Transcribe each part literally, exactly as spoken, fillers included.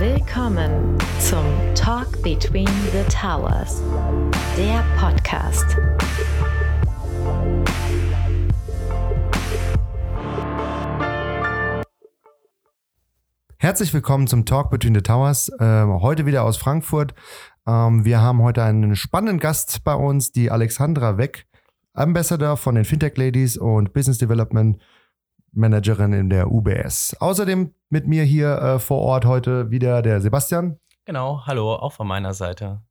Willkommen zum Talk Between the Towers, der Podcast. Herzlich willkommen zum Talk Between the Towers, äh, heute wieder aus Frankfurt. Ähm, wir haben heute einen spannenden Gast bei uns, die Alexandra Weck, Ambassador von den Fintech Ladies und Business Development Managerin in der U B S. Außerdem mit mir hier äh, vor Ort heute wieder der Sebastian. Genau, hallo, auch von meiner Seite.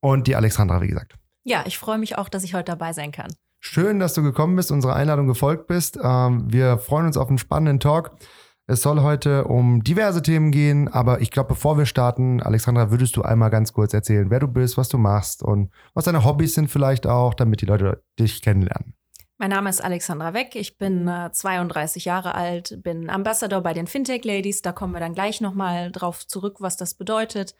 Und die Alexandra, wie gesagt. Ja, ich freue mich auch, dass ich heute dabei sein kann. Schön, dass du gekommen bist, unserer Einladung gefolgt bist. Ähm, wir freuen uns auf einen spannenden Talk. Es soll heute um diverse Themen gehen, aber ich glaube, bevor wir starten, Alexandra, würdest du einmal ganz kurz erzählen, wer du bist, was du machst und was deine Hobbys sind vielleicht auch, damit die Leute dich kennenlernen. Mein Name ist Alexandra Weck, ich bin zweiunddreißig Jahre alt, bin Ambassador bei den Fintech Ladies, da kommen wir dann gleich nochmal drauf zurück, was das bedeutet.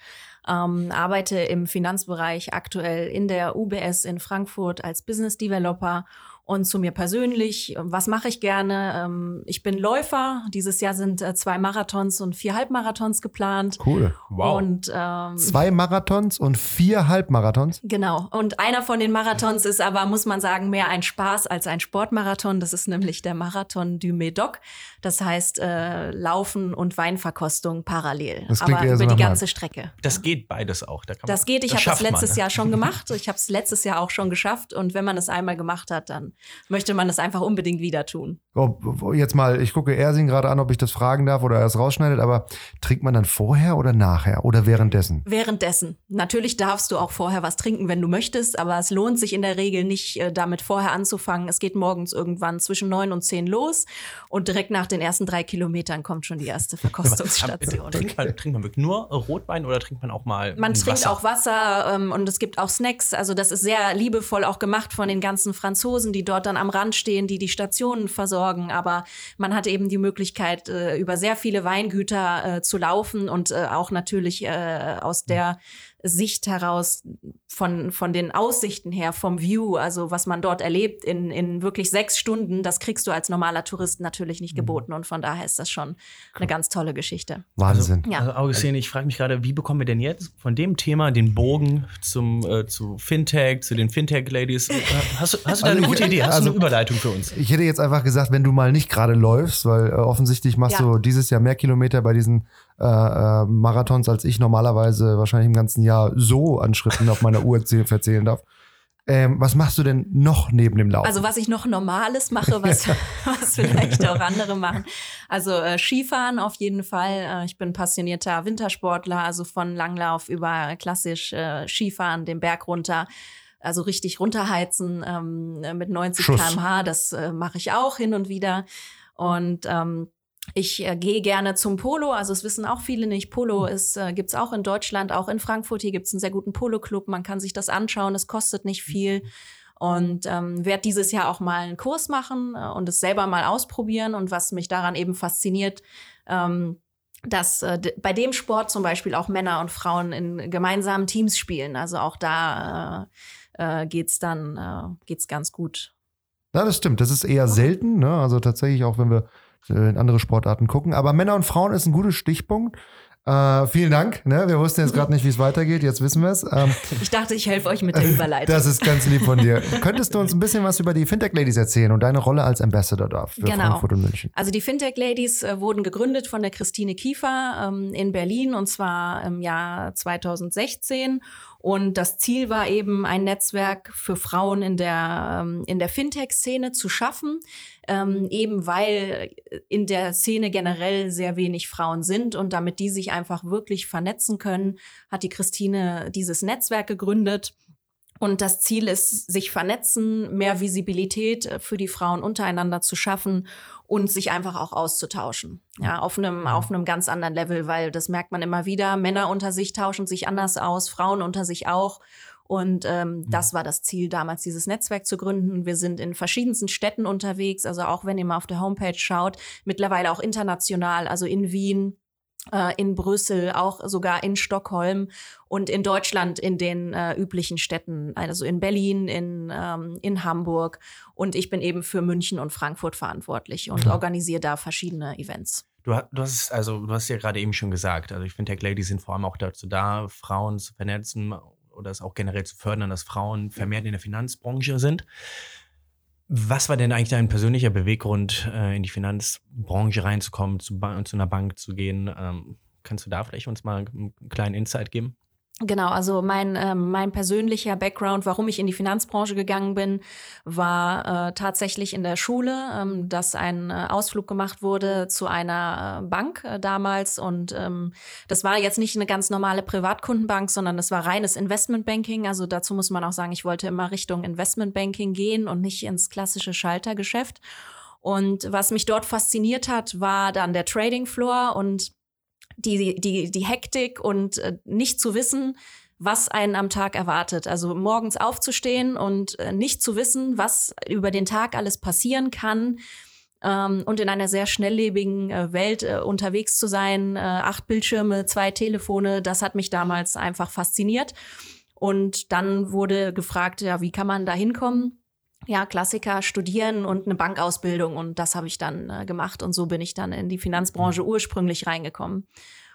Ähm, arbeite im Finanzbereich aktuell in der U B S in Frankfurt als Business Developer. Und zu mir persönlich, was mache ich gerne? Ich bin Läufer. Dieses Jahr sind zwei Marathons und vier Halbmarathons geplant. Cool, wow. Und, ähm, zwei Marathons und vier Halbmarathons? Genau. Und einer von den Marathons ist aber, muss man sagen, mehr ein Spaß als ein Sportmarathon. Das ist nämlich der Marathon du Medoc. Das heißt, äh, Laufen und Weinverkostung parallel. Das aber über so die ganze Strecke. Das geht beides auch. Da kann das man, geht. Ich habe das letztes man. Jahr schon gemacht. Ich habe es letztes Jahr auch schon geschafft. Und wenn man es einmal gemacht hat, dann möchte man das einfach unbedingt wieder tun. Oh, jetzt mal, ich gucke Ersin gerade an, ob ich das fragen darf oder er es rausschneidet, aber trinkt man dann vorher oder nachher oder währenddessen? Währenddessen. Natürlich darfst du auch vorher was trinken, wenn du möchtest, aber es lohnt sich in der Regel nicht, damit vorher anzufangen. Es geht morgens irgendwann zwischen neun und zehn los und direkt nach den ersten drei Kilometern kommt schon die erste Verkostungsstation. Trinkt man, trinkt man wirklich nur Rotwein oder trinkt man auch mal Man trinkt Wasser? auch Wasser ähm, und es gibt auch Snacks. Also das ist sehr liebevoll auch gemacht von den ganzen Franzosen, die die dort dann am Rand stehen, die die Stationen versorgen. Aber man hat eben die Möglichkeit, äh, über sehr viele Weingüter äh, zu laufen und äh, auch natürlich äh, aus der Sicht heraus, von, von den Aussichten her, vom View, also was man dort erlebt in, in wirklich sechs Stunden, das kriegst du als normaler Tourist natürlich nicht geboten und von daher ist das schon eine ganz tolle Geschichte. Wahnsinn. Also, ja. also Augustin, ich frage mich gerade, wie bekommen wir denn jetzt von dem Thema den Bogen zum, äh, zu Fintech, zu den Fintech-Ladies? Hast, hast du da eine gute Idee? Hast du also eine Überleitung für uns? Ich hätte jetzt einfach gesagt, wenn du mal nicht gerade läufst, weil äh, offensichtlich machst ja. du dieses Jahr mehr Kilometer bei diesen Äh, äh, Marathons, als ich normalerweise wahrscheinlich im ganzen Jahr so an Schritten auf meiner Uhr verzählen darf. Ähm, was machst du denn noch neben dem Laufen? Also was ich noch Normales mache, was, was vielleicht auch andere machen. Also äh, Skifahren auf jeden Fall. Äh, ich bin passionierter Wintersportler, also von Langlauf über klassisch äh, Skifahren, den Berg runter. Also richtig runterheizen ähm, mit neunzig Kilometer pro Stunde. Das äh, mache ich auch hin und wieder. Und ähm, Ich äh, gehe gerne zum Polo, also es wissen auch viele nicht, Polo ist äh, gibt's auch in Deutschland, auch in Frankfurt, hier gibt's einen sehr guten Polo-Club, man kann sich das anschauen, es kostet nicht viel und ähm, werde dieses Jahr auch mal einen Kurs machen äh, und es selber mal ausprobieren und was mich daran eben fasziniert, ähm, dass äh, d- bei dem Sport zum Beispiel auch Männer und Frauen in gemeinsamen Teams spielen, also auch da äh, äh, geht's dann äh, geht's ganz gut. Ja, das stimmt, das ist eher selten, ne? Also tatsächlich auch, wenn wir in andere Sportarten gucken. Aber Männer und Frauen ist ein guter Stichpunkt. Äh, vielen Dank. Ne? Wir wussten jetzt gerade nicht, wie es weitergeht. Jetzt wissen wir es. Ähm, ich dachte, ich helfe euch mit der Überleitung. Das ist ganz lieb von dir. Könntest du uns ein bisschen was über die Fintech-Ladies erzählen und deine Rolle als Ambassador da für genau. Frankfurt und München? Also die Fintech-Ladies äh, wurden gegründet von der Christine Kiefer ähm, in Berlin und zwar im Jahr zweitausendsechzehn. Und das Ziel war eben, ein Netzwerk für Frauen in der, in der Fintech-Szene zu schaffen, ähm, eben weil in der Szene generell sehr wenig Frauen sind. Und damit die sich einfach wirklich vernetzen können, hat die Christine dieses Netzwerk gegründet. Und das Ziel ist, sich vernetzen, mehr Visibilität für die Frauen untereinander zu schaffen und sich einfach auch auszutauschen. Ja, auf einem, auf einem ganz anderen Level, weil das merkt man immer wieder. Männer unter sich tauschen sich anders aus, Frauen unter sich auch. Und ähm, das war das Ziel damals, dieses Netzwerk zu gründen. Wir sind in verschiedensten Städten unterwegs, also auch wenn ihr mal auf der Homepage schaut, mittlerweile auch international, also in Wien, in Brüssel, auch sogar in Stockholm und in Deutschland in den äh, üblichen Städten, also in Berlin, in, ähm, in Hamburg und ich bin eben für München und Frankfurt verantwortlich und ja. organisiere da verschiedene Events. Du hast also, du hast ja gerade eben schon gesagt, also ich finde, Tech Ladies sind vor allem auch dazu da, Frauen zu vernetzen oder es auch generell zu fördern, dass Frauen vermehrt in der Finanzbranche sind. Was war denn eigentlich dein persönlicher Beweggrund, in die Finanzbranche reinzukommen, zu, zu einer Bank zu gehen? Kannst du da vielleicht uns mal einen kleinen Insight geben? Genau, also mein, äh, mein persönlicher Background, warum ich in die Finanzbranche gegangen bin, war äh, tatsächlich in der Schule, ähm, dass ein äh, Ausflug gemacht wurde zu einer äh, Bank äh, damals. Und ähm, das war jetzt nicht eine ganz normale Privatkundenbank, sondern das war reines Investmentbanking. Also dazu muss man auch sagen, ich wollte immer Richtung Investmentbanking gehen und nicht ins klassische Schaltergeschäft. Und was mich dort fasziniert hat, war dann der Trading Floor und Die, die, die Hektik und äh, nicht zu wissen, was einen am Tag erwartet. Also morgens aufzustehen und äh, nicht zu wissen, was über den Tag alles passieren kann, ähm, und in einer sehr schnelllebigen äh, Welt äh, unterwegs zu sein. Äh, acht Bildschirme, zwei Telefone, das hat mich damals einfach fasziniert. Und dann wurde gefragt, ja, wie kann man da hinkommen? Ja, Klassiker, studieren und eine Bankausbildung, und das habe ich dann äh, gemacht, und so bin ich dann in die Finanzbranche ursprünglich reingekommen.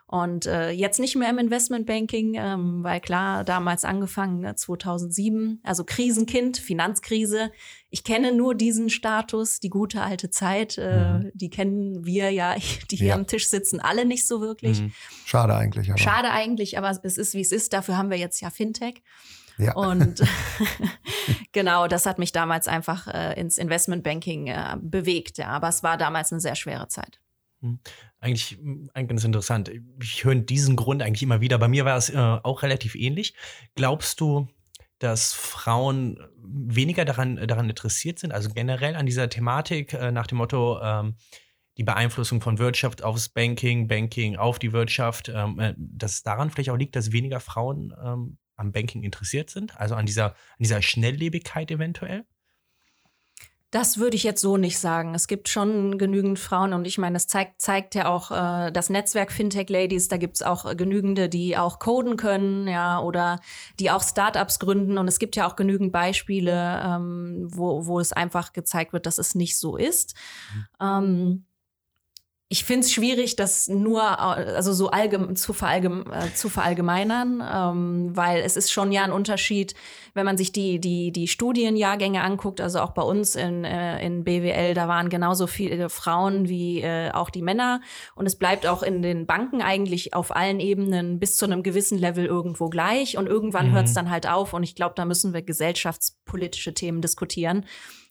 Und äh, jetzt nicht mehr im Investmentbanking, ähm, weil klar, damals angefangen, ne, zweitausendsieben, also Krisenkind, Finanzkrise. Ich kenne nur diesen Status, die gute alte Zeit, äh, mhm. die kennen wir ja, die hier ja. am Tisch sitzen, alle nicht so wirklich. Mhm. Schade eigentlich. Aber. Schade eigentlich, aber es ist, wie es ist, dafür haben wir jetzt ja Fintech. Ja. Und genau, das hat mich damals einfach äh, ins Investmentbanking äh, bewegt. Ja. Aber es war damals eine sehr schwere Zeit. Eigentlich, eigentlich ganz interessant. Ich höre diesen Grund eigentlich immer wieder. Bei mir war es äh, auch relativ ähnlich. Glaubst du, dass Frauen weniger daran, daran interessiert sind? Also generell an dieser Thematik äh, nach dem Motto, ähm, die Beeinflussung von Wirtschaft aufs Banking, Banking auf die Wirtschaft, ähm, dass es daran vielleicht auch liegt, dass weniger Frauen ähm, am Banking interessiert sind, also an dieser, an dieser Schnelllebigkeit eventuell? Das würde ich jetzt so nicht sagen. Es gibt schon genügend Frauen, und ich meine, das zeigt, zeigt ja auch äh, das Netzwerk Fintech Ladies, da gibt es auch genügende, die auch coden können, ja, oder die auch Startups gründen, und es gibt ja auch genügend Beispiele, ähm, wo, wo es einfach gezeigt wird, dass es nicht so ist. Mhm. Ähm, Ich finde es schwierig, das nur also so allgemein, zu, verallgeme, äh, zu verallgemeinern, ähm, weil es ist schon ja ein Unterschied, wenn man sich die, die, die Studienjahrgänge anguckt, also auch bei uns in, äh, in B W L, da waren genauso viele Frauen wie äh, auch die Männer, und es bleibt auch in den Banken eigentlich auf allen Ebenen bis zu einem gewissen Level irgendwo gleich, und irgendwann mhm. hört es dann halt auf, und ich glaube, da müssen wir gesellschaftspolitische Themen diskutieren.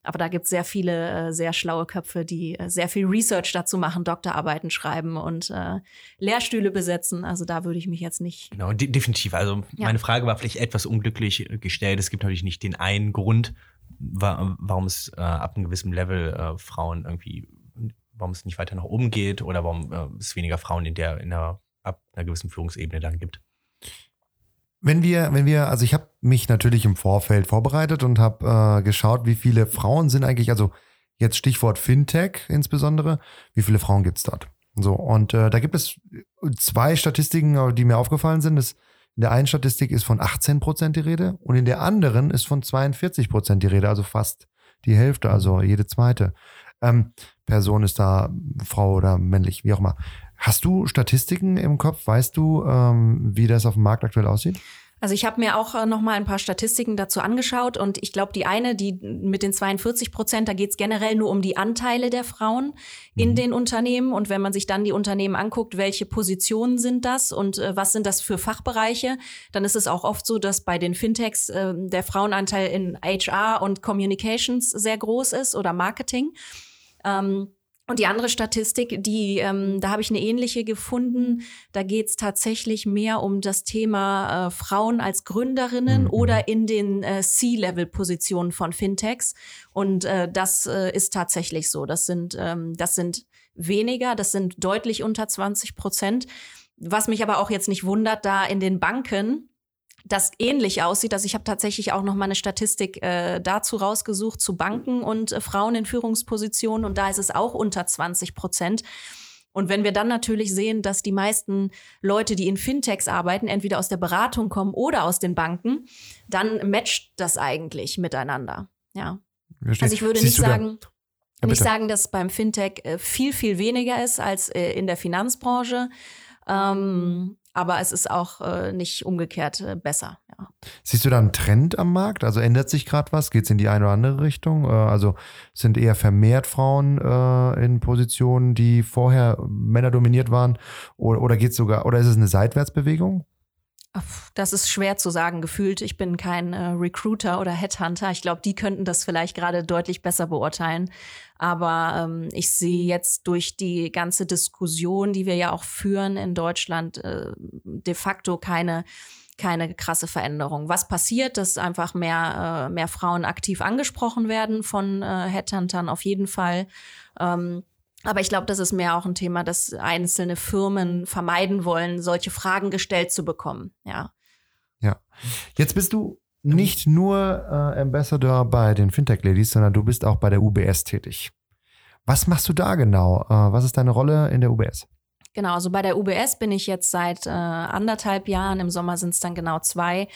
Aber da gibt es sehr viele, sehr schlaue Köpfe, die sehr viel Research dazu machen, Doktorarbeiten schreiben und äh, Lehrstühle besetzen. Also da würde ich mich jetzt nicht... Genau, de- definitiv. Also ja. Meine Frage war vielleicht etwas unglücklich gestellt. Es gibt natürlich nicht den einen Grund, wa- warum es äh, ab einem gewissen Level äh, Frauen irgendwie, warum es nicht weiter nach oben geht oder warum äh, es weniger Frauen in der, in der, ab einer gewissen Führungsebene dann gibt. Wenn wir, wenn wir, also ich habe mich natürlich im Vorfeld vorbereitet und habe äh, geschaut, wie viele Frauen sind eigentlich, also jetzt Stichwort Fintech insbesondere, wie viele Frauen gibt es dort? So, und äh, da gibt es zwei Statistiken, die mir aufgefallen sind. Das, in der einen Statistik ist von achtzehn Prozent die Rede, und in der anderen ist von zweiundvierzig Prozent die Rede, also fast die Hälfte, also jede zweite ähm, Person ist da Frau oder männlich, wie auch immer. Hast du Statistiken im Kopf? Weißt du, ähm, wie das auf dem Markt aktuell aussieht? Also ich habe mir auch äh, noch mal ein paar Statistiken dazu angeschaut, und ich glaube, die eine, die mit den zweiundvierzig Prozent, da geht es generell nur um die Anteile der Frauen in mhm. den Unternehmen, und wenn man sich dann die Unternehmen anguckt, welche Positionen sind das und äh, was sind das für Fachbereiche, dann ist es auch oft so, dass bei den Fintechs äh, der Frauenanteil in H R und Communications sehr groß ist oder Marketing. Ähm, Und die andere Statistik, die, ähm, da habe ich eine ähnliche gefunden, da geht es tatsächlich mehr um das Thema äh, Frauen als Gründerinnen mhm. oder in den äh, C-Level-Positionen von Fintechs. Und äh, das äh, ist tatsächlich so. Das sind, ähm, das sind weniger, das sind deutlich unter zwanzig Prozent. Was mich aber auch jetzt nicht wundert, da in den Banken das ähnlich aussieht. Also ich habe tatsächlich auch noch mal eine Statistik äh, dazu rausgesucht, zu Banken und äh, Frauen in Führungspositionen. Und da ist es auch unter zwanzig Prozent. Und wenn wir dann natürlich sehen, dass die meisten Leute, die in Fintechs arbeiten, entweder aus der Beratung kommen oder aus den Banken, dann matcht das eigentlich miteinander. Ja. Also ich würde Siehst nicht sagen... Ja, nicht sagen, dass beim Fintech viel, viel weniger ist als in der Finanzbranche. Ähm, aber es ist auch äh, nicht umgekehrt äh, besser. Ja. Siehst du da einen Trend am Markt? Also ändert sich gerade was? Geht es in die eine oder andere Richtung? Äh, also sind eher vermehrt Frauen äh, in Positionen, die vorher Männer dominiert waren? Oder, oder geht's sogar, oder ist es eine Seitwärtsbewegung? Das ist schwer zu sagen, gefühlt. Ich bin kein äh, Recruiter oder Headhunter. Ich glaube, die könnten das vielleicht gerade deutlich besser beurteilen. Aber ähm, ich sehe jetzt durch die ganze Diskussion, die wir ja auch führen in Deutschland, äh, de facto keine, keine krasse Veränderung. Was passiert, dass einfach mehr, äh, mehr Frauen aktiv angesprochen werden von äh, Headhuntern auf jeden Fall. Ähm, Aber ich glaube, das ist mehr auch ein Thema, dass einzelne Firmen vermeiden wollen, solche Fragen gestellt zu bekommen. Ja. Ja. Jetzt bist du nicht nur äh, Ambassador bei den Fintech Ladies, sondern du bist auch bei der U B S tätig. Was machst du da genau? Äh, was ist deine Rolle in der U B S? Genau, also bei der U B S bin ich jetzt seit äh, anderthalb Jahren, im Sommer sind es dann genau zwei,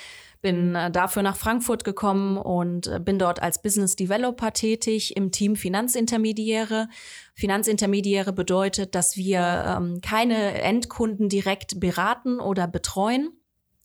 bin äh, dafür nach Frankfurt gekommen und äh, bin dort als Business Developer tätig im Team Finanzintermediäre. Finanzintermediäre bedeutet, dass wir ähm, keine Endkunden direkt beraten oder betreuen,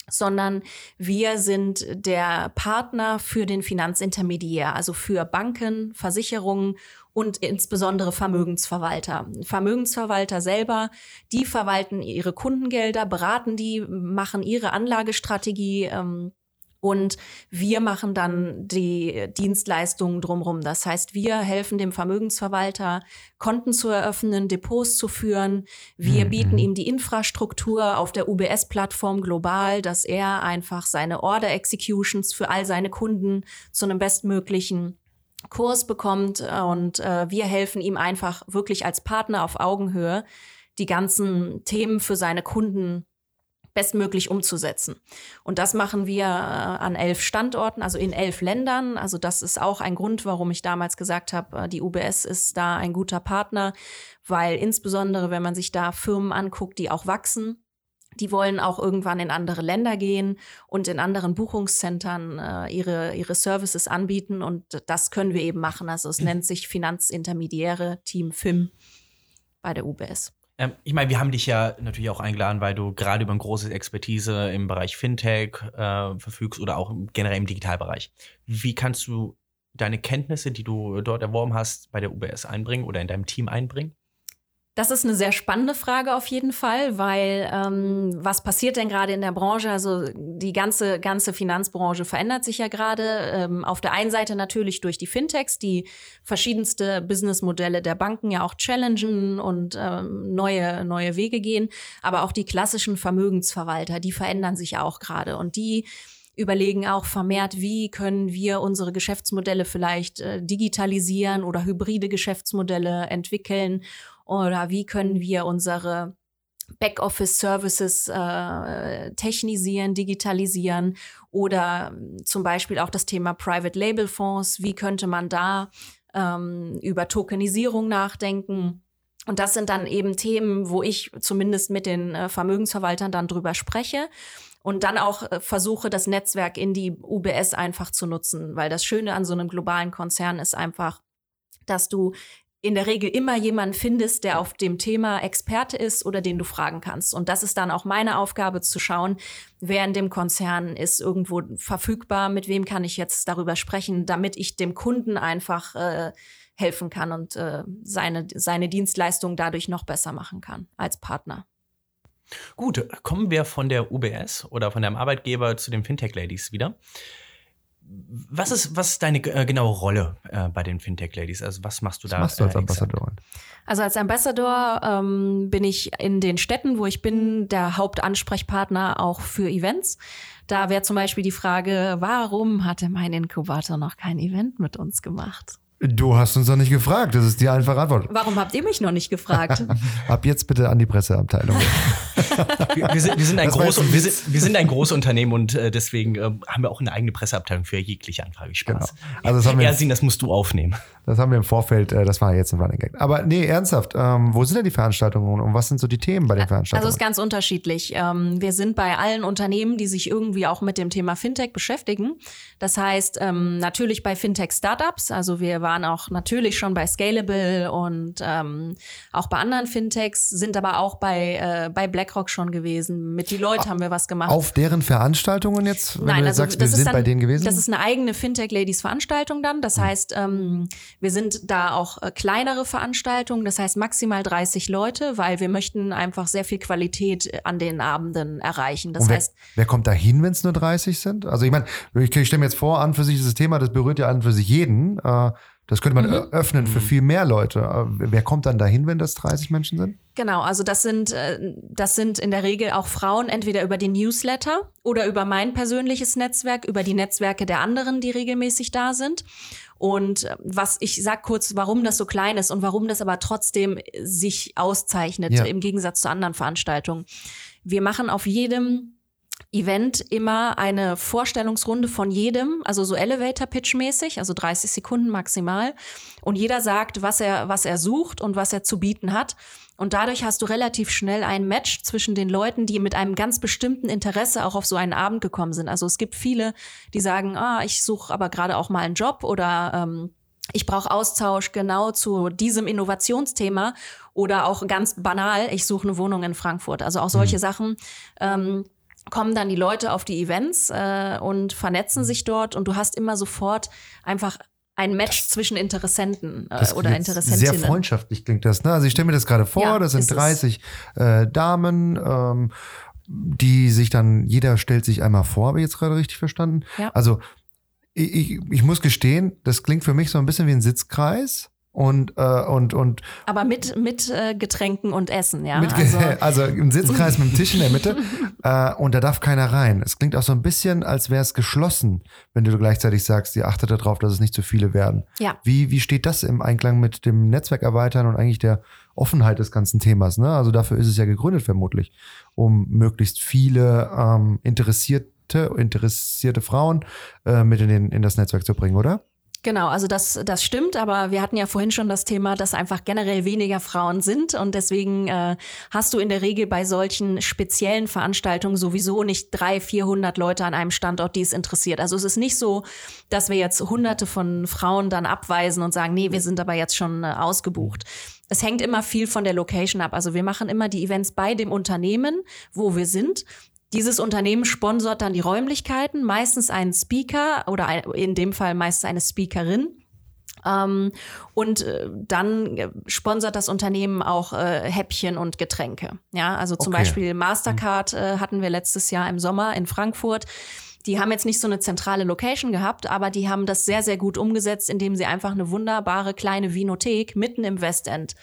sondern wir sind der Partner für den Finanzintermediär, also für Banken, Versicherungen und insbesondere Vermögensverwalter. Vermögensverwalter selber, die verwalten ihre Kundengelder, beraten die, machen ihre Anlagestrategie ähm, und wir machen dann die Dienstleistungen drumherum. Das heißt, wir helfen dem Vermögensverwalter, Konten zu eröffnen, Depots zu führen. Wir bieten ihm die Infrastruktur auf der U B S-Plattform global, dass er einfach seine Order-Executions für all seine Kunden zu einem bestmöglichen Kurs bekommt und äh, wir helfen ihm einfach wirklich als Partner auf Augenhöhe, die ganzen Themen für seine Kunden bestmöglich umzusetzen. Und das machen wir äh, an elf Standorten, also in elf Ländern. Also das ist auch ein Grund, warum ich damals gesagt habe, die U B S ist da ein guter Partner, weil insbesondere, wenn man sich da Firmen anguckt, die auch wachsen, die wollen auch irgendwann in andere Länder gehen und in anderen Buchungszentren äh, ihre, ihre Services anbieten. Und das können wir eben machen. Also es nennt sich Finanzintermediäre Team F I M bei der U B S. Ähm, ich meine, wir haben dich ja natürlich auch eingeladen, weil du gerade über eine große Expertise im Bereich Fintech äh, verfügst oder auch generell im Digitalbereich. Wie kannst du deine Kenntnisse, die du dort erworben hast, bei der U B S einbringen oder in deinem Team einbringen? Das ist eine sehr spannende Frage auf jeden Fall, weil ähm, was passiert denn gerade in der Branche? Also die ganze ganze Finanzbranche verändert sich ja gerade. Ähm, auf der einen Seite natürlich durch die Fintechs, die verschiedenste Businessmodelle der Banken ja auch challengen und ähm, neue neue Wege gehen. Aber auch die klassischen Vermögensverwalter, die verändern sich ja auch gerade und die überlegen auch vermehrt, wie können wir unsere Geschäftsmodelle vielleicht äh, digitalisieren oder hybride Geschäftsmodelle entwickeln. Oder wie können wir unsere Backoffice-Services äh, technisieren, digitalisieren? Oder zum Beispiel auch das Thema Private-Label-Fonds. Wie könnte man da ähm, über Tokenisierung nachdenken? Und das sind dann eben Themen, wo ich zumindest mit den äh, Vermögensverwaltern dann drüber spreche. Und dann auch äh, versuche, das Netzwerk in die U B S einfach zu nutzen. Weil das Schöne an so einem globalen Konzern ist einfach, dass du in der Regel immer jemanden findest, der auf dem Thema Experte ist oder den du fragen kannst. Und das ist dann auch meine Aufgabe, zu schauen, wer in dem Konzern ist irgendwo verfügbar, mit wem kann ich jetzt darüber sprechen, damit ich dem Kunden einfach äh, helfen kann und äh, seine, seine Dienstleistung dadurch noch besser machen kann als Partner. Gut, kommen wir von der U B S oder von deinem Arbeitgeber zu den Fintech-Ladies wieder. Was ist, was ist deine äh, genaue Rolle äh, bei den Fintech Ladies? Also was machst du da? Was machst du als äh, Ambassadorin? Also als Ambassador ähm, bin ich in den Städten, wo ich bin, der Hauptansprechpartner auch für Events. Da wäre zum Beispiel die Frage, warum hatte mein Inkubator noch kein Event mit uns gemacht? Du hast uns noch nicht gefragt, das ist die einfache Antwort. Warum habt ihr mich noch nicht gefragt? Ab jetzt bitte an die Presseabteilung. wir, wir, sind, wir, sind ein groß, wir, sind, wir sind ein Großunternehmen und äh, deswegen äh, haben wir auch eine eigene Presseabteilung für jegliche Anfrage. Spaß. Genau. Also das haben wir, Ersin, das musst du aufnehmen. Das haben wir im Vorfeld, äh, das war jetzt ein Running Gag. Aber nee, ernsthaft, ähm, wo sind denn die Veranstaltungen und was sind so die Themen bei den Veranstaltungen? Also es ist ganz unterschiedlich. Ähm, wir sind bei allen Unternehmen, die sich irgendwie auch mit dem Thema Fintech beschäftigen. Das heißt, ähm, natürlich bei Fintech-Startups, also wir waren auch natürlich schon bei Scalable und ähm, auch bei anderen Fintechs, sind aber auch bei, äh, bei BlackRock schon gewesen. Mit die Leute haben wir was gemacht. Auf deren Veranstaltungen jetzt? Wenn Nein, du also sagst, wir sind dann bei denen gewesen? Das ist eine eigene Fintech-Ladies-Veranstaltung dann. Das heißt, ähm, wir sind da auch äh, kleinere Veranstaltungen. Das heißt maximal dreißig Leute, weil wir möchten einfach sehr viel Qualität an den Abenden erreichen. Das wer, heißt, wer kommt da hin, wenn es nur dreißig sind? Also ich meine, ich, ich stelle mir jetzt vor, an für sich dieses Thema, das berührt ja an für sich jeden. Das könnte man mhm. öffnen für viel mehr Leute. Wer kommt dann dahin, wenn das dreißig Menschen sind? Genau, also das sind, das sind in der Regel auch Frauen, entweder über den Newsletter oder über mein persönliches Netzwerk, über die Netzwerke der anderen, die regelmäßig da sind. Und was ich sag kurz, warum das so klein ist und warum das aber trotzdem sich auszeichnet, ja. im Gegensatz zu anderen Veranstaltungen. Wir machen auf jedem Event immer eine Vorstellungsrunde von jedem, also so Elevator-Pitch-mäßig, also dreißig Sekunden maximal. Und jeder sagt, was er, was er sucht und was er zu bieten hat. Und dadurch hast du relativ schnell ein Match zwischen den Leuten, die mit einem ganz bestimmten Interesse auch auf so einen Abend gekommen sind. Also es gibt viele, die sagen, ah, ich suche aber gerade auch mal einen Job oder ähm, ich brauche Austausch genau zu diesem Innovationsthema oder auch ganz banal, ich suche eine Wohnung in Frankfurt. Also auch solche mhm. Sachen. Ähm, kommen dann die Leute auf die Events äh, und vernetzen sich dort und du hast immer sofort einfach ein Match das, zwischen Interessenten äh, oder Interessentinnen. Sehr freundschaftlich klingt das, ne? Also ich stelle mir das gerade vor, ja, das sind dreißig äh, Damen, ähm, die sich dann, jeder stellt sich einmal vor, habe ich jetzt gerade richtig verstanden? Ja. Also ich, ich, ich muss gestehen, das klingt für mich so ein bisschen wie ein Sitzkreis. Und, äh, und, und. Aber mit, mit äh, Getränken und Essen, ja. Mit, also. also im Sitzkreis mit dem Tisch in der Mitte. Äh, und da darf keiner rein. Es klingt auch so ein bisschen, als wäre es geschlossen, wenn du gleichzeitig sagst, ihr achtet darauf, dass es nicht zu viele werden. Ja. Wie, wie steht das im Einklang mit dem Netzwerk erweitern und eigentlich der Offenheit des ganzen Themas? Ne? Also dafür ist es ja gegründet, vermutlich, um möglichst viele ähm, interessierte, interessierte Frauen äh, mit in, den, in das Netzwerk zu bringen, oder? Genau, also das, das stimmt, aber wir hatten ja vorhin schon das Thema, dass einfach generell weniger Frauen sind und deswegen äh, hast du in der Regel bei solchen speziellen Veranstaltungen sowieso nicht dreihundert, vierhundert Leute an einem Standort, die es interessiert. Also es ist nicht so, dass wir jetzt hunderte von Frauen dann abweisen und sagen, nee, wir sind aber jetzt schon äh, ausgebucht. Es hängt immer viel von der Location ab. Also wir machen immer die Events bei dem Unternehmen, wo wir sind. Dieses Unternehmen sponsort dann die Räumlichkeiten, meistens einen Speaker oder ein, in dem Fall meistens eine Speakerin. Ähm, und äh, dann sponsert das Unternehmen auch äh, Häppchen und Getränke. Ja, also zum okay. Beispiel Mastercard äh, hatten wir letztes Jahr im Sommer in Frankfurt. Die haben jetzt nicht so eine zentrale Location gehabt, aber die haben das sehr, sehr gut umgesetzt, indem sie einfach eine wunderbare kleine Winothek mitten im Westend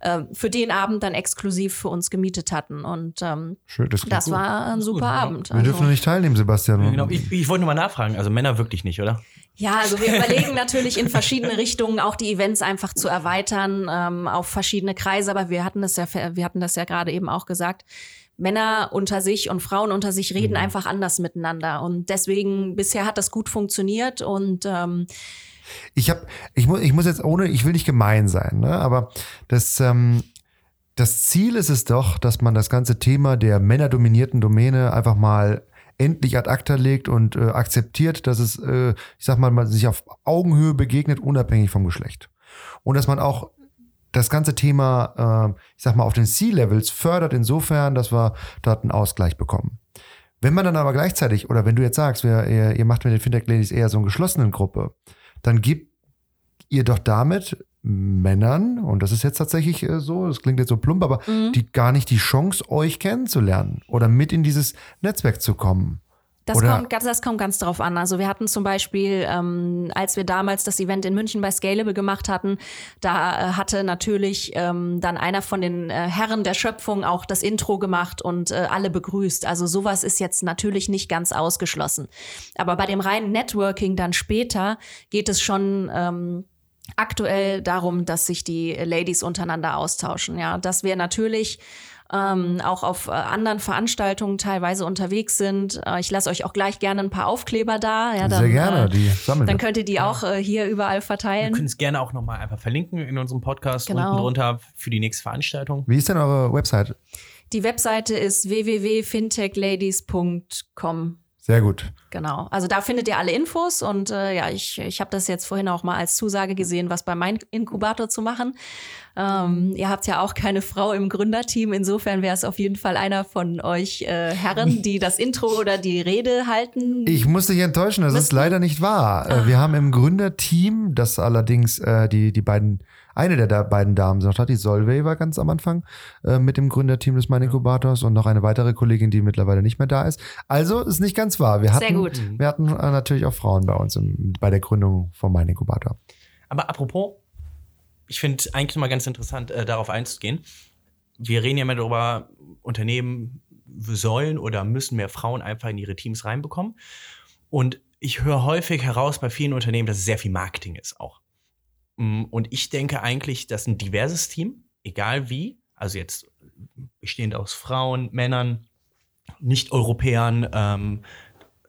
äh, für den Abend dann exklusiv für uns gemietet hatten. Und ähm, Schön, das, das war ein super gut, Abend. Ja. Wir also, dürfen nicht teilnehmen, Sebastian. Ja, genau. ich, ich wollte nur mal nachfragen, also Männer wirklich nicht, oder? Ja, also wir überlegen natürlich in verschiedene Richtungen auch die Events einfach zu erweitern, ähm, auf verschiedene Kreise, aber wir hatten das ja, wir hatten das ja gerade eben auch gesagt. Männer unter sich und Frauen unter sich reden mhm. einfach anders miteinander. Und deswegen, bisher hat das gut funktioniert. Und ähm ich habe, ich muss, ich muss jetzt ohne, ich will nicht gemein sein, ne? Aber das, ähm, das Ziel ist es doch, dass man das ganze Thema der männerdominierten Domäne einfach mal endlich ad acta legt und äh, akzeptiert, dass es, äh, ich sag mal, man sich auf Augenhöhe begegnet, unabhängig vom Geschlecht. Und dass man auch das ganze Thema, äh, ich sag mal, auf den C-Levels fördert insofern, dass wir dort einen Ausgleich bekommen. Wenn man dann aber gleichzeitig, oder wenn du jetzt sagst, wir, ihr, ihr macht mit den Fintech-Ladies eher so eine geschlossenen Gruppe, dann gebt ihr doch damit Männern, und das ist jetzt tatsächlich äh, so, das klingt jetzt so plump, aber mhm. die gar nicht die Chance, euch kennenzulernen oder mit in dieses Netzwerk zu kommen. Das kommt, das kommt ganz drauf an. Also wir hatten zum Beispiel, ähm, als wir damals das Event in München bei Scalable gemacht hatten, da äh, hatte natürlich ähm, dann einer von den äh, Herren der Schöpfung auch das Intro gemacht und äh, alle begrüßt. Also sowas ist jetzt natürlich nicht ganz ausgeschlossen. Aber bei dem reinen Networking dann später geht es schon ähm, aktuell darum, dass sich die Ladies untereinander austauschen. Ja, dass wir natürlich Ähm, auch auf äh, anderen Veranstaltungen teilweise unterwegs sind. Äh, ich lasse euch auch gleich gerne ein paar Aufkleber da. Ja, dann, sehr gerne, äh, die sammeln dann könnt ihr die ja auch äh, hier überall verteilen. Wir können es gerne auch nochmal einfach verlinken in unserem Podcast, genau, unten drunter für die nächste Veranstaltung. Wie ist denn eure Website? Die Webseite ist w w w punkt fintech ladies punkt com. Sehr gut. Genau, also da findet ihr alle Infos und äh, ja, ich, ich habe das jetzt vorhin auch mal als Zusage gesehen, was bei meinem Inkubator zu machen. Ähm, ihr habt ja auch keine Frau im Gründerteam, insofern wäre es auf jeden Fall einer von euch äh, Herren, die das Intro oder die Rede halten. Ich muss dich enttäuschen, das müssen. Ist leider nicht wahr. Ah. Wir haben im Gründerteam, das allerdings äh, die, die beiden, eine der da, beiden Damen noch hat, die Solveig war ganz am Anfang äh, mit dem Gründerteam des Mein Inkubators und noch eine weitere Kollegin, die mittlerweile nicht mehr da ist. Also ist nicht ganz wahr. Wir hatten Sehr gut. Wir hatten natürlich auch Frauen bei uns im, bei der Gründung von Mein Inkubator. Aber apropos, ich finde eigentlich mal ganz interessant, äh, darauf einzugehen. Wir reden ja immer darüber, Unternehmen sollen oder müssen mehr Frauen einfach in ihre Teams reinbekommen. Und ich höre häufig heraus bei vielen Unternehmen, dass es sehr viel Marketing ist auch. Und ich denke eigentlich, dass ein diverses Team, egal wie, also jetzt bestehend aus Frauen, Männern, Nicht-Europäern, ähm,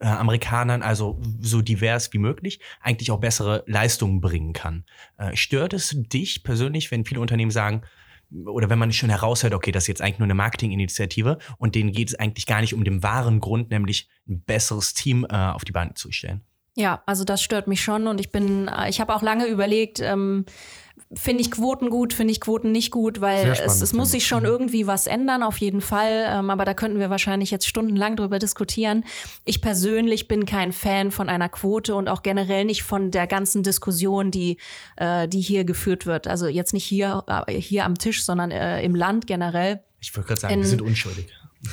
Äh, Amerikanern, also so divers wie möglich, eigentlich auch bessere Leistungen bringen kann. Äh, stört es dich persönlich, wenn viele Unternehmen sagen, oder wenn man schon heraushört, okay, das ist jetzt eigentlich nur eine Marketinginitiative und denen geht es eigentlich gar nicht um den wahren Grund, nämlich ein besseres Team äh, auf die Beine zu stellen? Ja, also das stört mich schon und ich bin, ich habe auch lange überlegt, ähm, finde ich Quoten gut, finde ich Quoten nicht gut, weil es, es muss sich schon irgendwie was ändern, auf jeden Fall. Ähm, aber da könnten wir wahrscheinlich jetzt stundenlang drüber diskutieren. Ich persönlich bin kein Fan von einer Quote und auch generell nicht von der ganzen Diskussion, die, äh, die hier geführt wird. Also jetzt nicht hier, hier am Tisch, sondern äh, im Land generell. Ich wollte gerade sagen, In, wir sind unschuldig.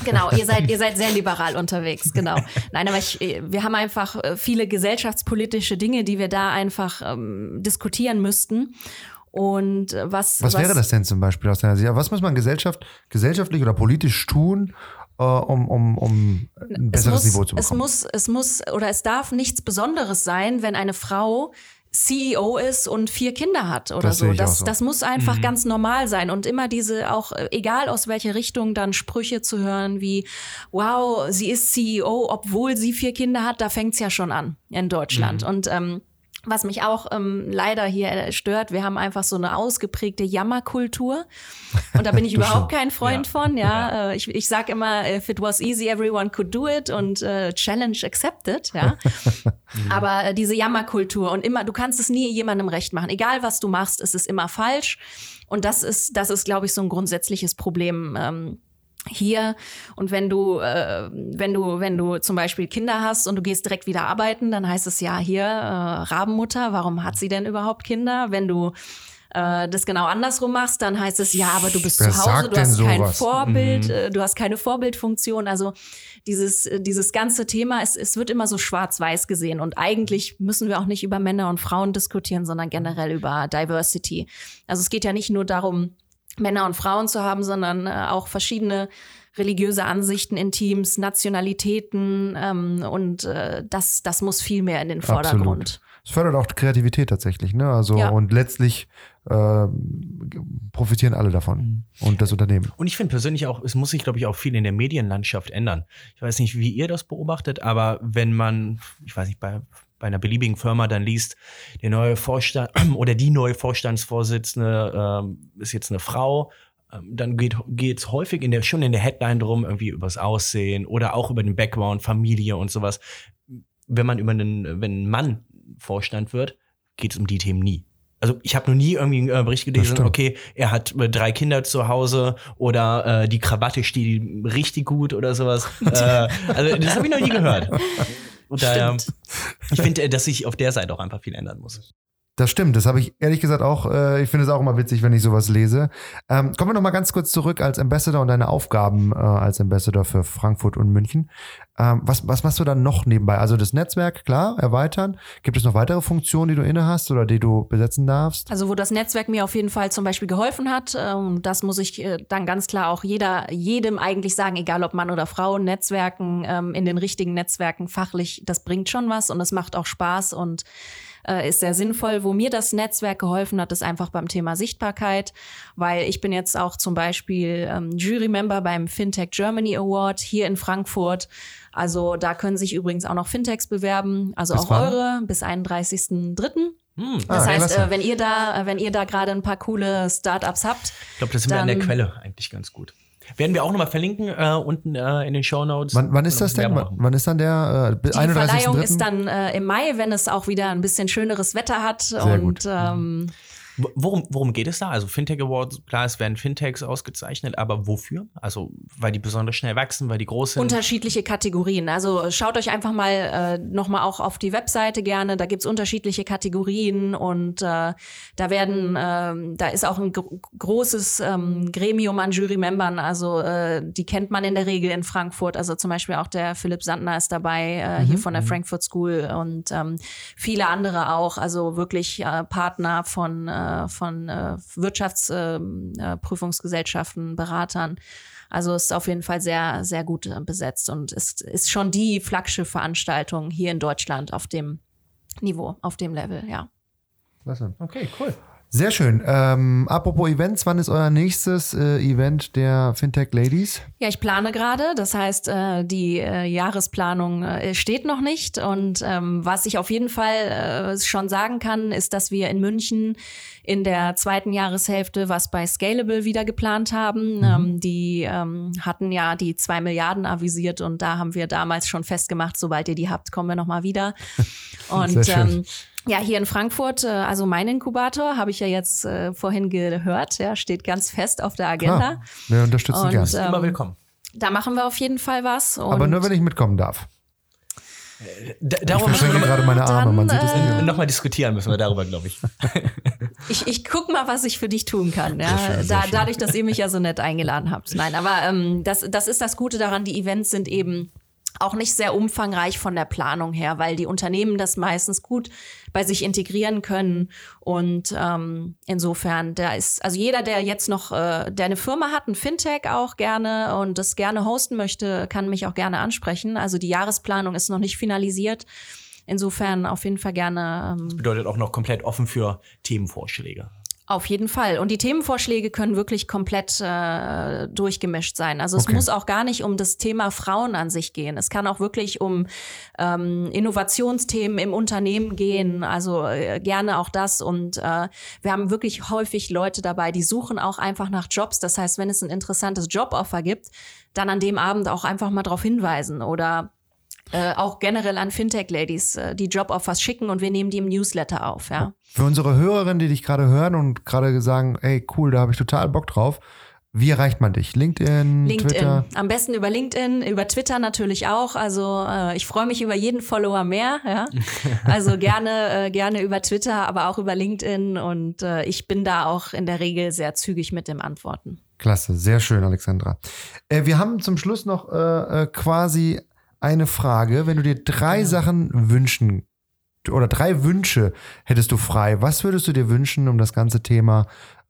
Genau, ihr seid, ihr seid sehr liberal unterwegs, genau. Nein, aber ich, wir haben einfach viele gesellschaftspolitische Dinge, die wir da einfach ähm, diskutieren müssten. Und was, was, was wäre das denn zum Beispiel aus deiner Sicht? Was muss man Gesellschaft, gesellschaftlich oder politisch tun, äh, um, um, um ein besseres muss, Niveau zu bekommen? Es muss, es muss oder es darf nichts Besonderes sein, wenn eine Frau C E O ist und vier Kinder hat oder das so. Das, so. Das muss einfach mhm. ganz normal sein und immer diese auch, egal aus welcher Richtung, dann Sprüche zu hören wie, wow, sie ist C E O, obwohl sie vier Kinder hat, da fängt's ja schon an in Deutschland. Mhm. Und ähm, was mich auch ähm, leider hier stört, wir haben einfach so eine ausgeprägte Jammerkultur. Und da bin ich überhaupt schon. kein Freund ja. von. Ja, ja. Äh, ich, ich sag immer, if it was easy, everyone could do it und äh, challenge accepted. Ja. Aber äh, diese Jammerkultur und immer, du kannst es nie jemandem recht machen. Egal was du machst, es ist immer falsch. Und das ist, das ist, glaube ich, so ein grundsätzliches Problem. Ähm, Hier und wenn du, äh, wenn du, wenn du zum Beispiel Kinder hast und du gehst direkt wieder arbeiten, dann heißt es ja hier, äh, Rabenmutter, warum hat sie denn überhaupt Kinder? Wenn du äh, das genau andersrum machst, dann heißt es ja, aber du bist Wer zu Hause, du hast sowas? kein Vorbild, mhm. äh, du hast keine Vorbildfunktion. Also dieses, dieses ganze Thema, es, es wird immer so schwarz-weiß gesehen und eigentlich müssen wir auch nicht über Männer und Frauen diskutieren, sondern generell über Diversity. Also es geht ja nicht nur darum, Männer und Frauen zu haben, sondern äh, auch verschiedene religiöse Ansichten in Teams, Nationalitäten ähm, und äh, das, das muss viel mehr in den Vordergrund. Absolut. Es fördert auch Kreativität tatsächlich, ne? Also ja. Und letztlich äh, profitieren alle davon mhm. und das Unternehmen. Und ich finde persönlich auch, es muss sich, glaube ich, auch viel in der Medienlandschaft ändern. Ich weiß nicht, wie ihr das beobachtet, aber wenn man, ich weiß nicht, bei bei einer beliebigen Firma dann liest, der neue Vorstand oder die neue Vorstandsvorsitzende ähm, ist jetzt eine Frau, ähm, dann geht es häufig in der, schon in der Headline drum, irgendwie übers Aussehen oder auch über den Background, Familie und sowas. Wenn man über einen, wenn ein Mann Vorstand wird, geht es um die Themen nie. Also ich habe noch nie irgendwie einen Bericht gelesen, okay, er hat drei Kinder zu Hause oder äh, die Krawatte steht richtig gut oder sowas. äh, also das habe ich noch nie gehört. Und daher, ich finde, dass sich auf der Seite auch einfach viel ändern muss. Das stimmt, das habe ich ehrlich gesagt auch, äh, ich finde es auch immer witzig, wenn ich sowas lese. Ähm, kommen wir nochmal ganz kurz zurück als Ambassador und deine Aufgaben äh, als Ambassador für Frankfurt und München. Ähm, was, was machst du dann noch nebenbei? Also das Netzwerk, klar, erweitern. Gibt es noch weitere Funktionen, die du inne hast oder die du besetzen darfst? Also wo das Netzwerk mir auf jeden Fall zum Beispiel geholfen hat, ähm, das muss ich äh, dann ganz klar auch jeder, jedem eigentlich sagen, egal ob Mann oder Frau, Netzwerken, ähm, in den richtigen Netzwerken fachlich, das bringt schon was und es macht auch Spaß und ist sehr sinnvoll. Wo mir das Netzwerk geholfen hat, ist einfach beim Thema Sichtbarkeit, weil ich bin jetzt auch zum Beispiel ähm, Jury-Member beim Fintech Germany Award hier in Frankfurt. Also da können sich übrigens auch noch Fintechs bewerben, also bis auch wann? Eure bis einunddreißigsten dritten Hm, das ah, heißt, äh, wenn ihr da, wenn ihr da gerade ein paar coole Startups habt. Ich glaube, das sind wir an der Quelle eigentlich ganz gut. Werden wir auch nochmal verlinken äh, unten äh, in den Shownotes. Wann, wann ist das denn? Wann, wann ist dann der äh, einunddreißigsten Dritten? Die Verleihung ist dann äh, im Mai, wenn es auch wieder ein bisschen schöneres Wetter hat. Sehr und gut. Ähm, Worum, worum geht es da? Also Fintech Awards, klar, es werden Fintechs ausgezeichnet, aber wofür? Also weil die besonders schnell wachsen, weil die groß sind? Unterschiedliche Kategorien. Also schaut euch einfach mal äh, nochmal auch auf die Webseite gerne. Da gibt es unterschiedliche Kategorien und äh, da werden, äh, da ist auch ein gr- großes ähm, Gremium an Jurymembern. Also äh, die kennt man in der Regel in Frankfurt. Also zum Beispiel auch der Philipp Sandner ist dabei, äh, mhm. hier von der Frankfurt School und ähm, viele andere auch. Also wirklich äh, Partner von äh, von äh, Wirtschaftsprüfungsgesellschaften, äh, Beratern. Also ist auf jeden Fall sehr, sehr gut äh, besetzt und ist, ist schon die Flaggschiff-Veranstaltung hier in Deutschland auf dem Niveau, auf dem Level, ja. Klasse. Okay, cool. Sehr schön. Ähm, apropos Events, wann ist euer nächstes äh, Event der Fintech Ladies? Ja, ich plane gerade. Das heißt, äh, die äh, Jahresplanung äh, steht noch nicht. Und ähm, was ich auf jeden Fall äh, schon sagen kann, ist, dass wir in München in der zweiten Jahreshälfte was bei Scalable wieder geplant haben. Mhm. Ähm, die ähm, hatten ja die zwei Milliarden avisiert und da haben wir damals schon festgemacht, sobald ihr die habt, kommen wir nochmal wieder. Und ähm, ja, hier in Frankfurt, also mein Inkubator, habe ich ja jetzt äh, vorhin gehört, ja, steht ganz fest auf der Agenda. Klar, wir unterstützen und, gerne. Ähm, immer willkommen. Da machen wir auf jeden Fall was. Und aber nur, wenn ich mitkommen darf. Da, darüber ich verschränke gerade meine Arme, dann, man sieht es nicht. Äh, Nochmal diskutieren müssen wir darüber, glaube ich. ich. Ich guck mal, was ich für dich tun kann. Ja. Sehr schön, sehr da, schön. Dadurch, dass ihr mich ja so nett eingeladen habt. Nein, aber ähm, das, das ist das Gute daran, die Events sind eben auch nicht sehr umfangreich von der Planung her, weil die Unternehmen das meistens gut bei sich integrieren können und ähm, insofern, da ist, also jeder, der jetzt noch, äh, der eine Firma hat, ein Fintech auch gerne und das gerne hosten möchte, kann mich auch gerne ansprechen. Also die Jahresplanung ist noch nicht finalisiert. Insofern auf jeden Fall gerne. Ähm, das bedeutet auch noch komplett offen für Themenvorschläge. Auf jeden Fall. Und die Themenvorschläge können wirklich komplett äh, durchgemischt sein. Also okay. Es muss auch gar nicht um das Thema Frauen an sich gehen. Es kann auch wirklich um ähm, Innovationsthemen im Unternehmen gehen. Also äh, gerne auch das. Und äh, wir haben wirklich häufig Leute dabei, die suchen auch einfach nach Jobs. Das heißt, wenn es ein interessantes Joboffer gibt, dann an dem Abend auch einfach mal darauf hinweisen oder Äh, auch generell an Fintech-Ladies, äh, die Job-Offers schicken und wir nehmen die im Newsletter auf. Ja. Für unsere Hörerinnen, die dich gerade hören und gerade sagen, ey cool, da habe ich total Bock drauf, wie erreicht man dich? LinkedIn, LinkedIn, Twitter? Am besten über LinkedIn, über Twitter natürlich auch. Also äh, ich freue mich über jeden Follower mehr. Ja? Also gerne, äh, gerne über Twitter, aber auch über LinkedIn und äh, ich bin da auch in der Regel sehr zügig mit dem Antworten. Klasse, sehr schön, Alexandra. Äh, wir haben zum Schluss noch äh, quasi eine Frage, wenn du dir drei genau. Sachen wünschen oder drei Wünsche hättest du frei, was würdest du dir wünschen, um das ganze Thema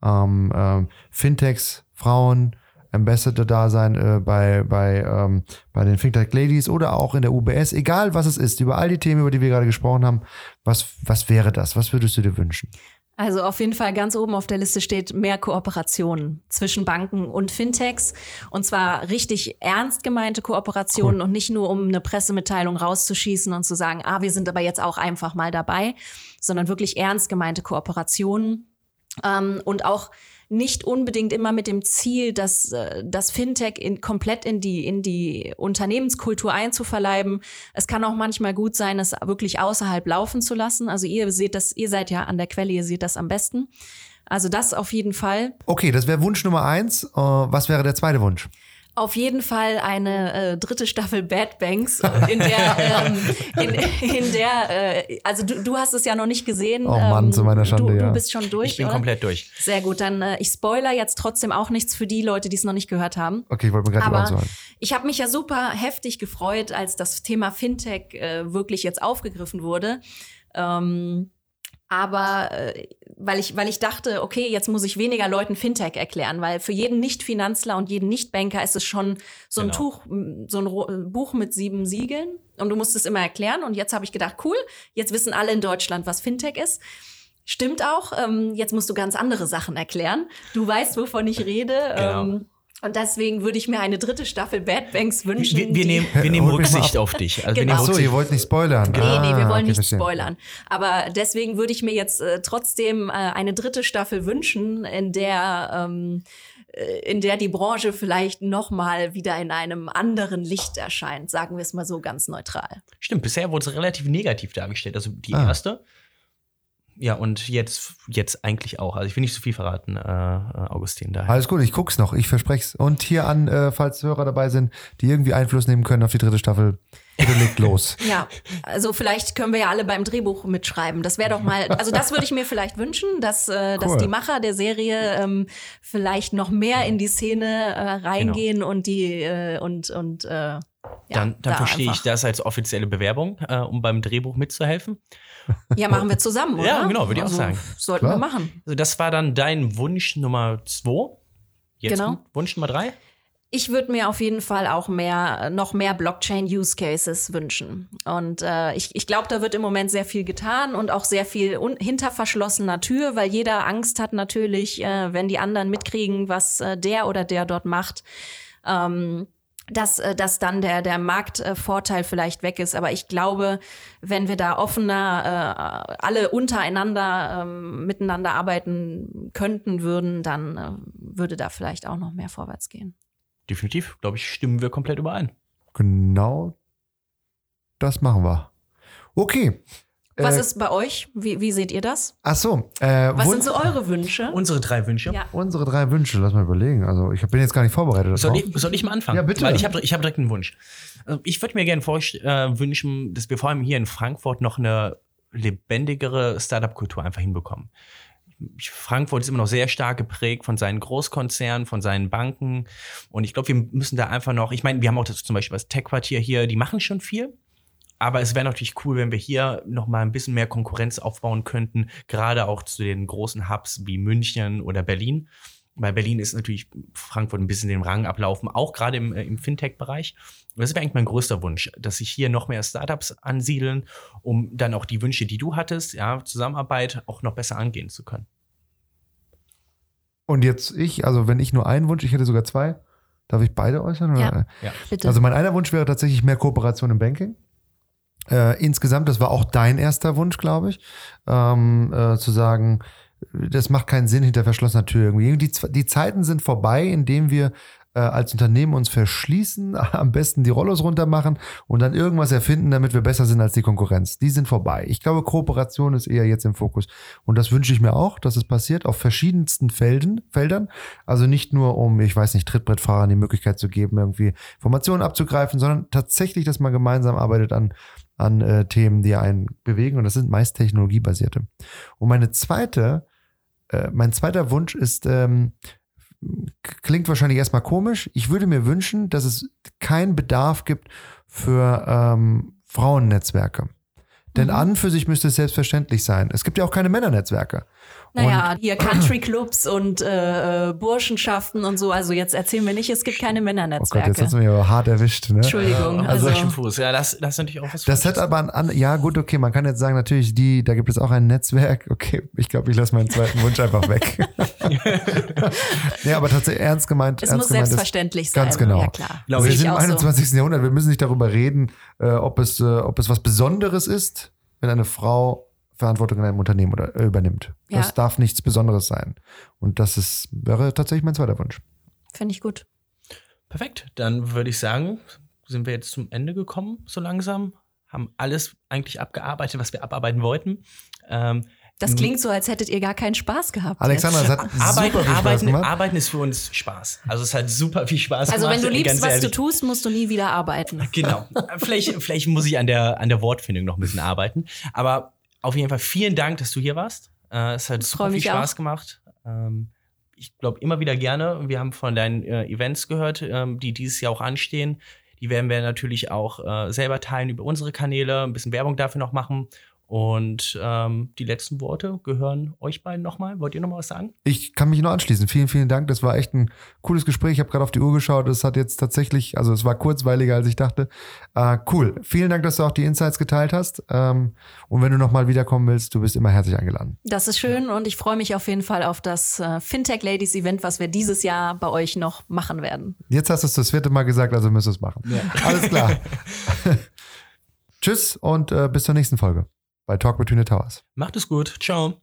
ähm, äh, Fintechs, Frauen, Ambassador-Dasein äh, bei, bei, ähm, bei den Fintech-Ladies oder auch in der U B S, egal was es ist, über all die Themen, über die wir gerade gesprochen haben, was, was wäre das? Was würdest du dir wünschen? Also auf jeden Fall ganz oben auf der Liste steht mehr Kooperationen zwischen Banken und Fintechs. Und zwar richtig ernst gemeinte Kooperationen cool. und nicht nur, um eine Pressemitteilung rauszuschießen und zu sagen, ah, wir sind aber jetzt auch einfach mal dabei, sondern wirklich ernst gemeinte Kooperationen. Ähm, und auch nicht unbedingt immer mit dem Ziel, dass das Fintech in, komplett in die in die Unternehmenskultur einzuverleiben. Es kann auch manchmal gut sein, es wirklich außerhalb laufen zu lassen. Also ihr seht das, ihr seid ja an der Quelle, ihr seht das am besten. Also das auf jeden Fall. Okay, das wäre Wunsch Nummer eins. Was wäre der zweite Wunsch? Auf jeden Fall eine äh, dritte Staffel Bad Banks, in der, ähm, in, in der äh, also du, du hast es ja noch nicht gesehen. Oh Mann, ähm, zu meiner Schande, du, ja. Du bist schon durch, Ich bin oder? komplett durch. Sehr gut, dann äh, ich spoiler jetzt trotzdem auch nichts für die Leute, die es noch nicht gehört haben. Okay, ich wollte mir gerade sagen. Aber ich habe mich ja super heftig gefreut, als das Thema Fintech äh, wirklich jetzt aufgegriffen wurde. Ähm, aber äh, weil ich weil ich dachte, okay, jetzt muss ich weniger Leuten Fintech erklären, weil für jeden Nicht-Finanzler und jeden Nicht-Banker ist es schon so ein genau. Tuch, so ein Buch mit sieben Siegeln und du musst es immer erklären und jetzt habe ich gedacht, cool, jetzt wissen alle in Deutschland, was Fintech ist. Stimmt auch, ähm, jetzt musst du ganz andere Sachen erklären. Du weißt, wovon ich rede. Genau. Ähm, Und deswegen würde ich mir eine dritte Staffel Bad Banks wünschen. Wir, wir nehmen, wir nehmen Rücksicht auf dich. Also genau. Achso, ihr wollt nicht spoilern. Nee, ah, nee, wir wollen okay, nicht spoilern. Aber deswegen würde ich mir jetzt äh, trotzdem äh, eine dritte Staffel wünschen, in der ähm, in der die Branche vielleicht nochmal wieder in einem anderen Licht erscheint, sagen wir es mal so ganz neutral. Stimmt, bisher wurde es relativ negativ dargestellt, also die ah. erste. Ja, und jetzt, jetzt eigentlich auch. Also ich will nicht so viel verraten, äh, Augustin. Daher. Alles gut, ich guck's noch, ich verspreche es. Und hier an, äh, falls Hörer dabei sind, die irgendwie Einfluss nehmen können auf die dritte Staffel, bitte legt los. Ja, also vielleicht können wir ja alle beim Drehbuch mitschreiben. Das wäre doch mal, also das würde ich mir vielleicht wünschen, dass, äh, cool. dass die Macher der Serie ähm, vielleicht noch mehr in die Szene äh, reingehen genau. und die, äh, und, und, äh, Ja, dann dann da verstehe einfach. Ich das als offizielle Bewerbung, äh, um beim Drehbuch mitzuhelfen. Ja, machen wir zusammen, oder? Ja, genau, würde ich also, auch sagen. Sollten Klar. wir machen. Also das war dann dein Wunsch Nummer zwei. Jetzt genau. Wunsch Nummer drei. Ich würde mir auf jeden Fall auch mehr, noch mehr Blockchain-Use-Cases wünschen. Und äh, ich, ich glaube, da wird im Moment sehr viel getan und auch sehr viel un- hinter verschlossener Tür, weil jeder Angst hat natürlich, äh, wenn die anderen mitkriegen, was äh, der oder der dort macht, ähm, dass, dass dann der, der Marktvorteil vielleicht weg ist. Aber ich glaube, wenn wir da offener äh, alle untereinander äh, miteinander arbeiten könnten, würden, dann äh, würde da vielleicht auch noch mehr vorwärts gehen. Definitiv, glaube ich, stimmen wir komplett überein. Genau, das machen wir. Okay. Was äh, ist bei euch? Wie, wie seht ihr das? Ach so. Äh, Was sind so eure Wünsche? Unsere drei Wünsche. Ja. Unsere drei Wünsche, lass mal überlegen. Also ich bin jetzt gar nicht vorbereitet. Soll ich, soll ich mal anfangen? Ja, bitte. Weil ich habe ich hab direkt einen Wunsch. Ich würde mir gerne vorst- äh, wünschen, dass wir vor allem hier in Frankfurt noch eine lebendigere Startup-Kultur einfach hinbekommen. Frankfurt ist immer noch sehr stark geprägt von seinen Großkonzernen, von seinen Banken. Und ich glaube, wir müssen da einfach noch, ich meine, wir haben auch das, zum Beispiel das Tech-Quartier hier, die machen schon viel. Aber es wäre natürlich cool, wenn wir hier nochmal ein bisschen mehr Konkurrenz aufbauen könnten, gerade auch zu den großen Hubs wie München oder Berlin. Bei Berlin ist natürlich Frankfurt ein bisschen den Rang ablaufen, auch gerade im, im Fintech-Bereich. Und das wäre eigentlich mein größter Wunsch, dass sich hier noch mehr Startups ansiedeln, um dann auch die Wünsche, die du hattest, ja, Zusammenarbeit auch noch besser angehen zu können. Und jetzt ich, also wenn ich nur einen Wunsch, ich hätte sogar zwei, darf ich beide äußern? Oder? Ja, ja, bitte. Also mein einer Wunsch wäre tatsächlich mehr Kooperation im Banking. Äh, insgesamt, das war auch dein erster Wunsch, glaube ich, ähm, äh, zu sagen, das macht keinen Sinn hinter verschlossener Tür irgendwie. Die, die Zeiten sind vorbei, indem wir äh, als Unternehmen uns verschließen, am besten die Rollos runter machen und dann irgendwas erfinden, damit wir besser sind als die Konkurrenz. Die sind vorbei. Ich glaube, Kooperation ist eher jetzt im Fokus. Und das wünsche ich mir auch, dass es passiert auf verschiedensten Felden, Feldern. Also nicht nur, um, ich weiß nicht, Trittbrettfahrern die Möglichkeit zu geben, irgendwie Informationen abzugreifen, sondern tatsächlich, dass man gemeinsam arbeitet an an äh, Themen, die einen bewegen. Und das sind meist technologiebasierte. Und meine zweite, äh, mein zweiter Wunsch ist, ähm, klingt wahrscheinlich erstmal komisch, ich würde mir wünschen, dass es keinen Bedarf gibt für ähm, Frauennetzwerke. Denn mhm. an für sich müsste es selbstverständlich sein. Es gibt ja auch keine Männernetzwerke. Naja, und hier Country-Clubs und äh, Burschenschaften und so. Also jetzt erzähl mir nicht, es gibt keine Männernetzwerke. Oh Gott, jetzt hast du mich aber hart erwischt. Ne? Entschuldigung. Also, also Fuß. Ja, das, das ist natürlich auch was. Das hat aber ein an, ja gut, okay, man kann jetzt sagen, natürlich, die, da gibt es auch ein Netzwerk. Okay, ich glaube, ich lasse meinen zweiten Wunsch einfach weg. Ja, aber tatsächlich ernst gemeint. Es ernst muss gemeint selbstverständlich ist, sein. Ganz genau. Ja, klar. Wir sind im einundzwanzigsten So. Jahrhundert, wir müssen nicht darüber reden, äh, ob es, äh, ob es was Besonderes ist, wenn eine Frau Verantwortung in einem Unternehmen oder übernimmt. Ja. Das darf nichts Besonderes sein. Und das ist, wäre tatsächlich mein zweiter Wunsch. Finde ich gut. Perfekt. Dann würde ich sagen, sind wir jetzt zum Ende gekommen, so langsam. Haben alles eigentlich abgearbeitet, was wir abarbeiten wollten. Ähm, das klingt so, als hättet ihr gar keinen Spaß gehabt. Alexandra, es hat arbeiten, super viel Spaß arbeiten, gemacht. Arbeiten ist für uns Spaß. Also es hat super viel Spaß also gemacht. Also wenn du liebst, was ehrlich. Du tust, musst du nie wieder arbeiten. Genau. vielleicht, vielleicht muss ich an der, an der Wortfindung noch ein bisschen arbeiten. Aber auf jeden Fall vielen Dank, dass du hier warst. Äh, es hat super viel Spaß auch. gemacht. Ähm, ich glaube immer wieder gerne. Wir haben von deinen äh, Events gehört, ähm, die dieses Jahr auch anstehen. Die werden wir natürlich auch äh, selber teilen über unsere Kanäle, ein bisschen Werbung dafür noch machen. Und ähm, die letzten Worte gehören euch beiden nochmal. Wollt ihr nochmal was sagen? Ich kann mich nur anschließen. Vielen, vielen Dank. Das war echt ein cooles Gespräch. Ich habe gerade auf die Uhr geschaut. Es hat jetzt tatsächlich, also es war kurzweiliger, als ich dachte. Äh, cool. Vielen Dank, dass du auch die Insights geteilt hast. Ähm, und wenn du nochmal wiederkommen willst, du bist immer herzlich eingeladen. Das ist schön ja. und ich freue mich auf jeden Fall auf das äh, Fintech Ladies Event, was wir dieses Jahr bei euch noch machen werden. Jetzt hast du es das vierte Mal gesagt, also müsst ihr es machen. Ja. Alles klar. Tschüss und äh, bis zur nächsten Folge bei Talk Between the Towers. Macht es gut. Ciao.